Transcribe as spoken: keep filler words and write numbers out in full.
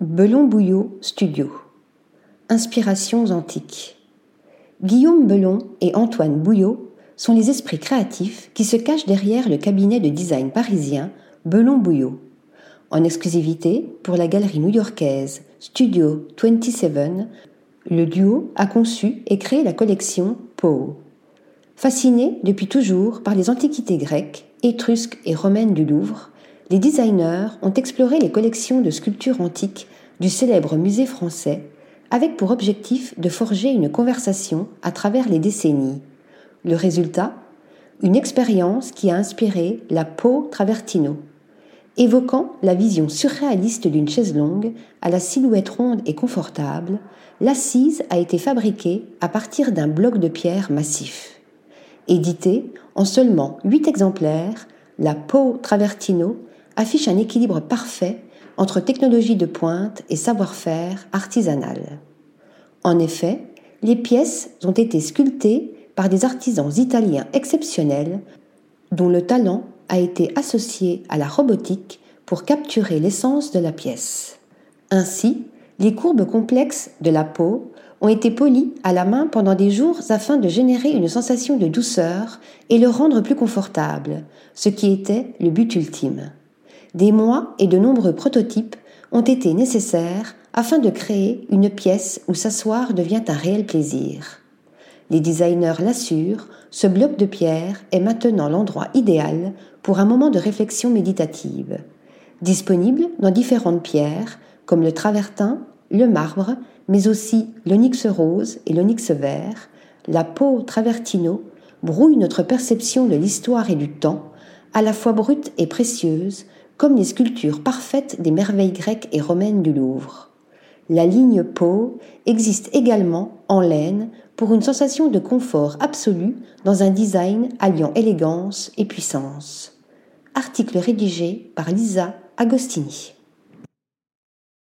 BellonBouillot Studio. Inspirations antiques. Guillaume Bellon et Antoine Bouillot sont les esprits créatifs qui se cachent derrière le cabinet de design parisien BellonBouillot. En exclusivité pour la galerie new-yorkaise Studio TwentySeven, le duo a conçu et créé la collection P A W. Fascinés depuis toujours par les antiquités grecques, étrusques et romaines du Louvre, les designers ont exploré les collections de sculptures antiques du célèbre musée français avec pour objectif de forger une conversation à travers les décennies. Le résultat, une expérience qui a inspiré la P A W Travertino, évoquant la vision surréaliste d'une chaise longue à la silhouette ronde et confortable. L'assise a été fabriquée à partir d'un bloc de pierre massif. Éditée en seulement huit exemplaires, la P A W Travertino affiche un équilibre parfait entre technologie de pointe et savoir-faire artisanal. En effet, les pièces ont été sculptées par des artisans italiens exceptionnels dont le talent a été associé à la robotique pour capturer l'essence de la pièce. Ainsi, les courbes complexes de la peau ont été polies à la main pendant des jours afin de générer une sensation de douceur et le rendre plus confortable, ce qui était le but ultime. Des mois et de nombreux prototypes ont été nécessaires afin de créer une pièce où s'asseoir devient un réel plaisir. Les designers l'assurent, ce bloc de pierre est maintenant l'endroit idéal pour un moment de réflexion méditative. Disponible dans différentes pierres comme le travertin, le marbre, mais aussi l'onyx rose et l'onyx vert, la P A W Travertino brouille notre perception de l'histoire et du temps, à la fois brute et précieuse, comme les sculptures parfaites des merveilles grecques et romaines du Louvre. La ligne P A W existe également en laine pour une sensation de confort absolu dans un design alliant élégance et puissance. Article rédigé par Lisa Agostini.